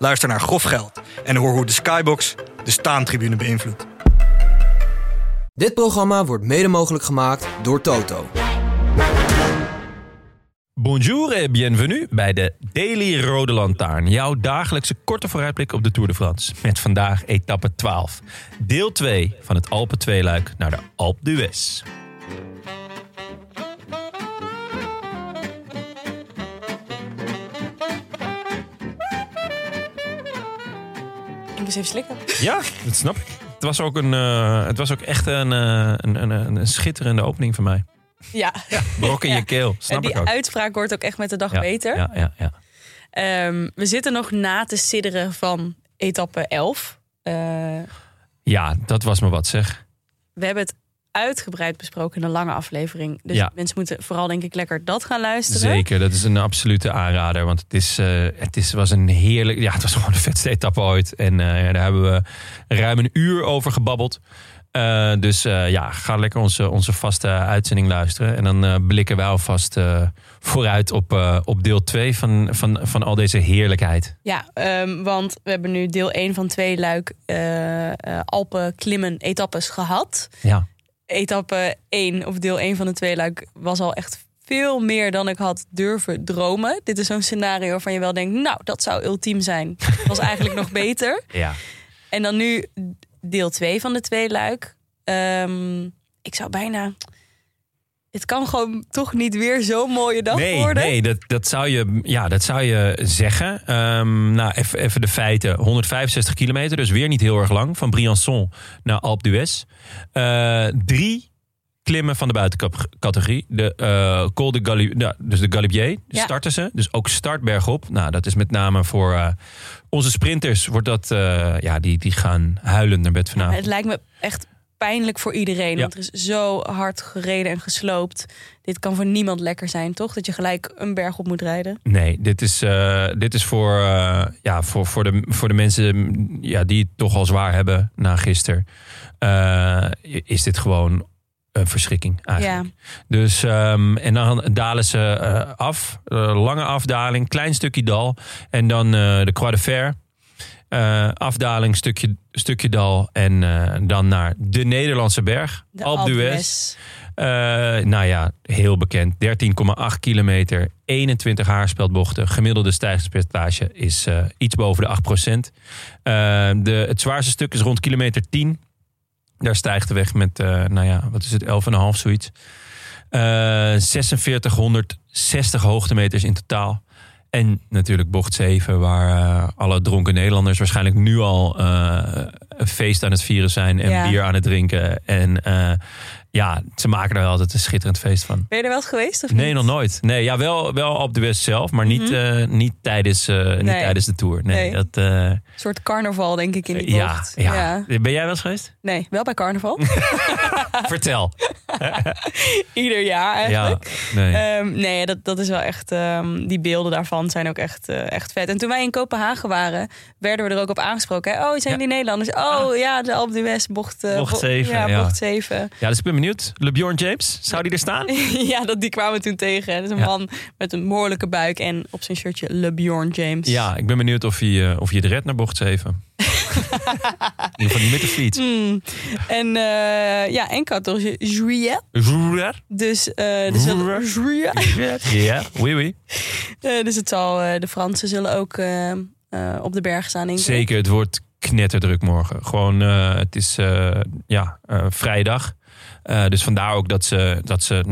Luister naar Grof Geld en hoor hoe de Skybox de staantribune beïnvloedt. Dit programma wordt mede mogelijk gemaakt door Toto. Bonjour en bienvenue bij de Daily Rode Lantaarn. Jouw dagelijkse korte vooruitblik op de Tour de France. Met vandaag etappe 12. Deel 2 van het Alpe tweeluik naar de Alpe d'Huez. Ik moest even slikken. Ja, dat snap ik. Het was ook echt een schitterende opening voor mij. Ja. Brok in je keel, snap ik ook. Die uitspraak wordt ook echt met de dag beter. Ja. We zitten nog na te sidderen van etappe 11. Ja, dat was me wat, zeg. We hebben het uitgebreid besproken in een lange aflevering. Dus mensen moeten vooral, denk ik, lekker dat gaan luisteren. Zeker, dat is een absolute aanrader. Want het was een heerlijk... Ja, het was gewoon de vetste etappe ooit. En daar hebben we ruim een uur over gebabbeld. Dus ga lekker onze vaste uitzending luisteren. En dan blikken wij alvast vooruit op deel 2 van al deze heerlijkheid. Ja, want we hebben nu deel 1 van 2 luik Alpen klimmen etappes gehad. Ja. Etappe 1 of deel 1 van de 2 luik was al echt veel meer dan ik had durven dromen. Dit is zo'n scenario waarvan je wel denkt, nou, dat zou ultiem zijn. Dat was eigenlijk nog beter. Ja. En dan nu... Deel 2 van de tweeluik. Ik zou bijna... Het kan gewoon toch niet weer zo'n mooie dag worden. Nee, dat zou je zeggen. Even de feiten. 165 kilometer, dus weer niet heel erg lang. Van Briançon naar Alpe d'Huez. 3 klimmen van de buitencategorie. De Col de Galibier, dus de Galibier, starten ze. Dus ook startberg op. Nou, dat is met name voor... onze sprinters wordt dat, die gaan huilend naar bed vanavond. Ja, het lijkt me echt pijnlijk voor iedereen. Ja. Want er is zo hard gereden en gesloopt. Dit kan voor niemand lekker zijn, toch? Dat je gelijk een berg op moet rijden. Nee, dit is voor de mensen die het toch al zwaar hebben na gisteren. Is dit gewoon... een verschrikking eigenlijk. Ja. Dus en dan dalen ze af. Lange afdaling, klein stukje dal. En dan de Croix de Fer. Afdaling, stukje dal. En dan naar de Nederlandse berg. De Alpe d'Huez. Heel bekend. 13,8 kilometer. 21 haarspeldbochten. Gemiddelde stijgingspercentage is iets boven de 8%. Het zwaarste stuk is rond kilometer 10. Daar stijgt de weg met, 11,5 zoiets. 4660 hoogtemeters in totaal. En natuurlijk bocht 7, waar alle dronken Nederlanders waarschijnlijk nu al een feest aan het vieren zijn. En bier aan het drinken. En ze maken er altijd een schitterend feest van. Ben je er wel eens geweest of niet? Nee, nog nooit. Nee, ja, wel op de West zelf, maar niet tijdens de Tour. Nee. Dat, een soort carnaval, denk ik, in die bocht. Ja. Ben jij wel eens geweest? Nee, wel bij carnaval. Vertel. Ieder jaar eigenlijk. Ja, dat is wel echt... die beelden daarvan zijn ook echt vet. En toen wij in Kopenhagen waren, werden we er ook op aangesproken. Hè? Oh, zijn die Nederlanders? Oh ja, de Alpe d'Huez, bocht 7. Bocht 7. Ja, dus ik ben benieuwd. Le Bjorn James, zou die er staan? Ja, die kwamen we toen tegen. Dat is een man met een behoorlijke buik en op zijn shirtje Le Bjorn James. Ja, ik ben benieuwd of hij het redt naar bocht 7. In ieder geval niet met de fiets. Mm. En 14 juillet. Dus het zal de Fransen zullen ook op de berg staan. Zeker, het wordt knetterdruk morgen. Gewoon, het is vrijdag. Dus vandaar ook dat ze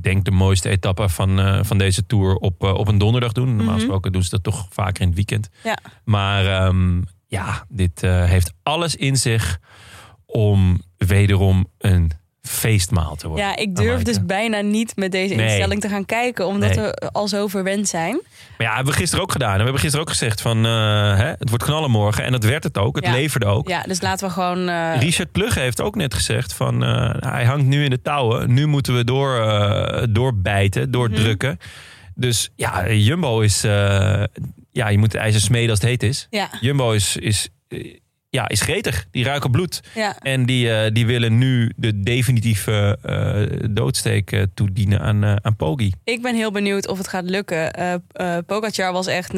denk de mooiste etappe van deze Tour op een donderdag doen. Normaal gesproken doen ze dat toch vaker in het weekend. Ja. Maar dit heeft alles in zich om wederom een feestmaal te worden. Ja, ik durf dus bijna niet met deze instelling te gaan kijken, omdat we al zo verwend zijn. Maar ja, hebben we gisteren ook gedaan. We hebben gisteren ook gezegd van, het wordt knallen morgen. En dat werd het ook. Het leverde ook. Ja, dus laten we gewoon... Richard Plugge heeft ook net gezegd van, hij hangt nu in de touwen. Nu moeten we doorbijten, doordrukken. Dus ja, Jumbo is... je moet de ijzer smeden als het heet is. Ja. Jumbo is gretig. Die ruiken bloed. Ja. En die willen nu de definitieve doodsteek toedienen aan Poggi. Ik ben heel benieuwd of het gaat lukken. Pogacar was echt...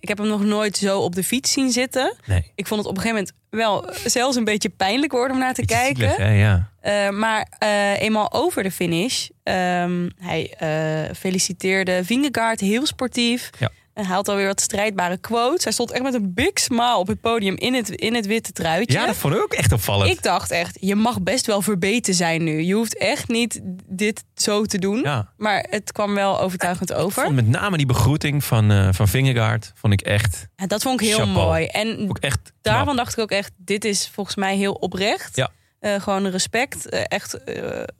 ik heb hem nog nooit zo op de fiets zien zitten. Nee. Ik vond het op een gegeven moment wel zelfs een beetje pijnlijk worden om naar te kijken. Zielig, ja. Maar eenmaal over de finish... hij feliciteerde Vingegaard heel sportief... Ja. En haalt alweer wat strijdbare quotes. Hij stond echt met een big smile op het podium in het witte truitje. Ja, dat vond ik ook echt opvallend. Ik dacht echt, je mag best wel verbeten zijn nu. Je hoeft echt niet dit zo te doen. Ja. Maar het kwam wel overtuigend over. Ik vond met name die begroeting van Vingegaard vond ik echt... Ja, dat vond ik heel mooi. En ook echt daarvan dacht ik ook echt, dit is volgens mij heel oprecht. Ja. Gewoon respect. Echt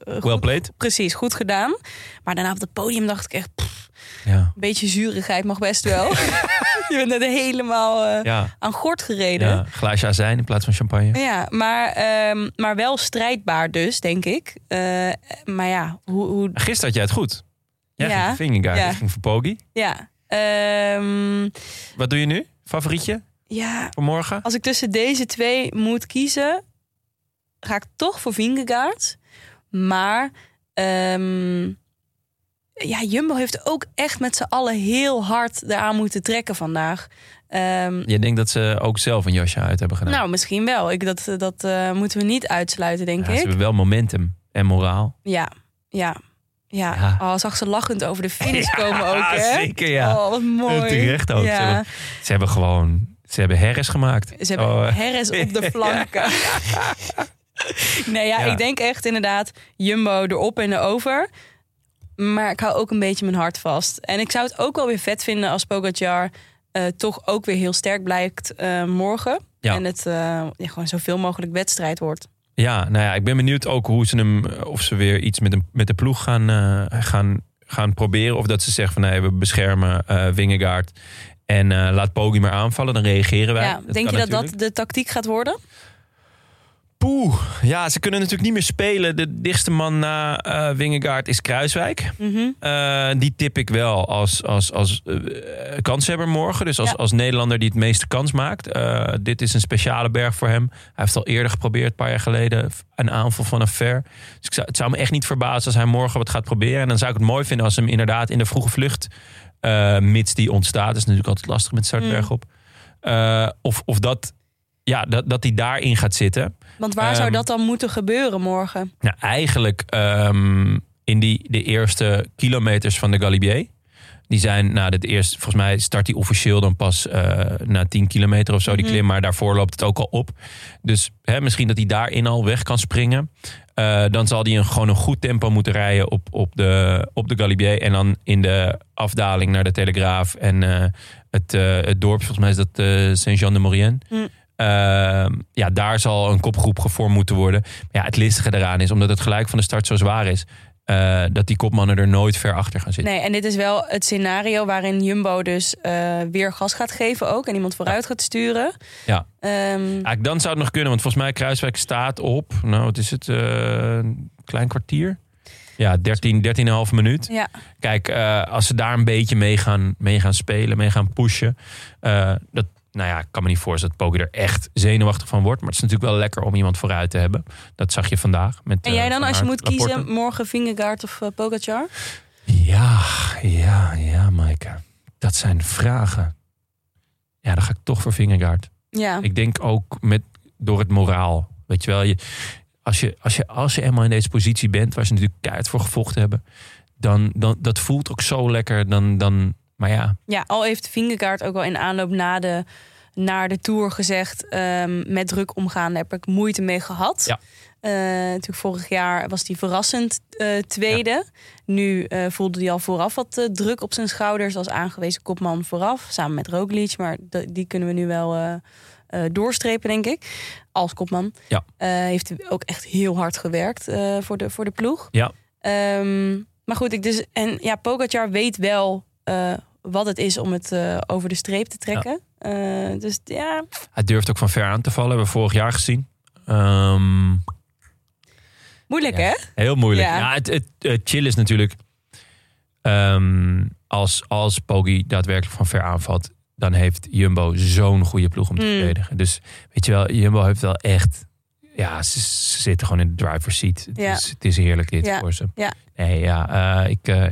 goed, well played. Precies, goed gedaan. Maar daarna op het podium dacht ik echt... Een beetje zuurigheid mag best wel. Je bent net helemaal aan gort gereden. Ja, glaasje azijn in plaats van champagne. Ja, maar wel strijdbaar dus, denk ik. Maar ja, hoe... Gisteren had jij het goed. Jij ging voor Vingegaard, ik ging voor Poggi. Ja. Wat doe je nu? Favorietje? Ja. Voor morgen? Als ik tussen deze twee moet kiezen... ga ik toch voor Vingegaard. Maar... ja, Jumbo heeft ook echt met z'n allen heel hard eraan moeten trekken vandaag. Je denkt dat ze ook zelf een jasje uit hebben gedaan? Nou, misschien wel. Dat moeten we niet uitsluiten, denk ik. Ze hebben wel momentum en moraal. Ja. Oh, zag ze lachend over de finish komen ook, hè? Zeker, ja. Oh, wat mooi. Terecht ook. Ja. Ze hebben gewoon... Ze hebben herres gemaakt. Ze hebben herres op de flanken. Ik denk echt inderdaad... Jumbo erop en erover... Maar ik hou ook een beetje mijn hart vast. En ik zou het ook wel weer vet vinden als Pogacar... toch ook weer heel sterk blijkt morgen. Ja. En het gewoon zoveel mogelijk wedstrijd wordt. Ja, ik ben benieuwd ook hoe ze hem... of ze weer iets met de ploeg gaan proberen. Of dat ze zeggen van we beschermen Vingegaard... en laat Poggi maar aanvallen, dan reageren wij. Ja, denk je dat dat de tactiek gaat worden? Poeh, ja, ze kunnen natuurlijk niet meer spelen. De dichtste man na Vingegaard is Kruiswijk. Mm-hmm. Die tip ik wel als kanshebber morgen. Dus als Nederlander die het meeste kans maakt. Dit is een speciale berg voor hem. Hij heeft al eerder geprobeerd, een paar jaar geleden... een aanval vanaf ver. Dus het zou me echt niet verbazen als hij morgen wat gaat proberen. En dan zou ik het mooi vinden als hem inderdaad in de vroege vlucht... mits die ontstaat. Dat is natuurlijk altijd lastig met startberg op. Of dat... Ja, dat hij daarin gaat zitten. Want waar zou dat dan moeten gebeuren morgen? Nou, eigenlijk in de eerste kilometers van de Galibier. Die zijn, volgens mij start hij officieel dan pas na 10 kilometer of zo, die klim. Maar daarvoor loopt het ook al op. Dus misschien dat hij daarin al weg kan springen. Dan zal hij gewoon een goed tempo moeten rijden op de Galibier. En dan in de afdaling naar de Telegraaf en het dorp. Volgens mij is dat Saint-Jean-de-Maurienne. Daar zal een kopgroep gevormd moeten worden. Ja, het listige eraan is, omdat het gelijk van de start zo zwaar is... dat die kopmannen er nooit ver achter gaan zitten. Nee, en dit is wel het scenario waarin Jumbo dus weer gas gaat geven ook... en iemand vooruit gaat sturen. Ja, eigenlijk dan zou het nog kunnen, want volgens mij Kruiswijk staat op... wat is het, klein kwartier... Ja, 13,5 minuut. Ja. Kijk, als ze daar een beetje mee gaan spelen, mee gaan pushen... ik kan me niet voorstellen dat Poggi er echt zenuwachtig van wordt. Maar het is natuurlijk wel lekker om iemand vooruit te hebben. Dat zag je vandaag. En jij dan, als je moet kiezen, morgen Vingegaard of Pogacar? Ja, Maaike. Dat zijn vragen. Ja, dan ga ik toch voor Vingegaard. Ja. Ik denk ook door het moraal. Weet je wel, als je eenmaal in deze positie bent... waar ze natuurlijk keihard voor gevochten hebben... dan dat voelt ook zo lekker, dan maar ja. Ja, al heeft Vingegaard ook wel in aanloop naar de Tour gezegd... met druk omgaan, daar heb ik moeite mee gehad. Ja. Natuurlijk vorig jaar was hij verrassend tweede. Ja. Nu voelde hij al vooraf wat druk op zijn schouders... als aangewezen kopman vooraf, samen met Roglic. Maar die kunnen we nu wel doorstrepen, denk ik. Als kopman. Ja. Heeft ook echt heel hard gewerkt voor de ploeg. Ja. Maar goed, Pogacar weet wel wat het is om het over de streep te trekken. Ja. Dus ja. Hij durft ook van ver aan te vallen. Hebben we vorig jaar gezien. Moeilijk, ja. Hè? Heel moeilijk. Ja. Ja, het chill is natuurlijk... Als Poggi daadwerkelijk van ver aanvalt... dan heeft Jumbo zo'n goede ploeg om te verdedigen. Dus weet je wel, Jumbo heeft wel echt... Ja, ze zitten gewoon in de driver's seat. Het is heerlijk dit voor ze. Ja. Nee, ja,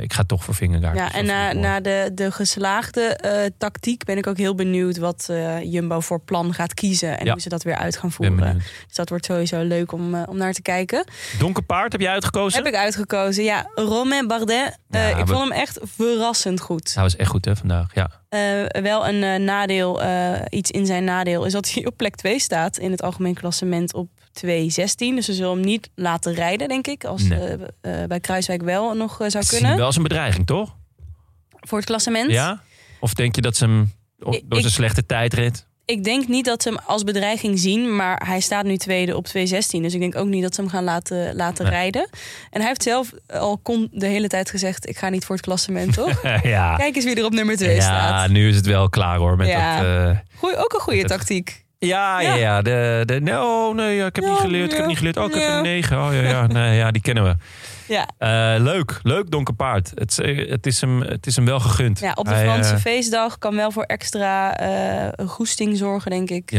ik ga toch voor Vingegaard. Ja, en na de geslaagde tactiek ben ik ook heel benieuwd... wat Jumbo voor plan gaat kiezen en hoe ze dat weer uit gaan voeren. Dus dat wordt sowieso leuk om naar te kijken. Donker paard heb je uitgekozen? Heb ik uitgekozen, ja. Romain Bardet. Ik vond hem echt verrassend goed. Hij was echt goed, hè, vandaag, ja. Wel een nadeel, iets in zijn nadeel... is dat hij op plek 2 staat in het algemeen klassement op 2:16. Dus ze zullen hem niet laten rijden, denk ik. Als bij Kruiswijk wel nog zou kunnen. Het is wel eens een bedreiging, toch? Voor het klassement? Ja? Of denk je dat ze hem door zijn slechte tijdrit... Ik denk niet dat ze hem als bedreiging zien. Maar hij staat nu tweede op 2:16. Dus ik denk ook niet dat ze hem gaan laten rijden. En hij heeft zelf al de hele tijd gezegd... ik ga niet voor het klassement, toch? Ja. Kijk eens wie er op nummer 2 staat. Ja, nu is het wel klaar, hoor. Met dat, ook een goede tactiek. Ja. Ik heb niet geleerd. Ik heb niet geleerd. Oh, ik heb een 9. Oh, ja. Nee, ja, die kennen we. Ja. Leuk donker paard. Het is hem wel gegund. Ja, op de Franse feestdag kan wel voor extra goesting zorgen, denk ik.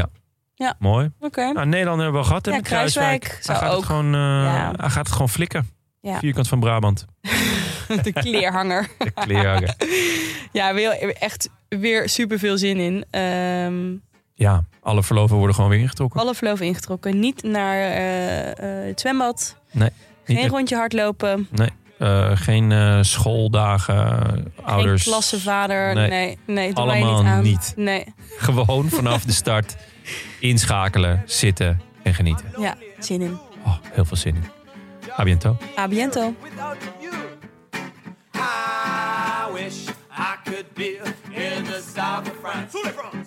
Ja. Mooi. Okay. Nou, Nederland hebben we al gehad. Ja, met Kruiswijk. Hij gaat het gewoon flikken. Ja. Vierkant van Brabant. De kleerhanger. Ja, echt weer super veel zin in. Ja, alle verloven worden gewoon weer ingetrokken. Niet naar het zwembad. Nee. Geen rondje hardlopen. Nee. Geen schooldagen, ouders. Geen klassenvader. Nee, dat allemaal doe je niet aan. Nee. Gewoon vanaf de start inschakelen, zitten en genieten. Ja, zin in. Oh, heel veel zin in. A biento. A biento. I wish I could be in the south of France.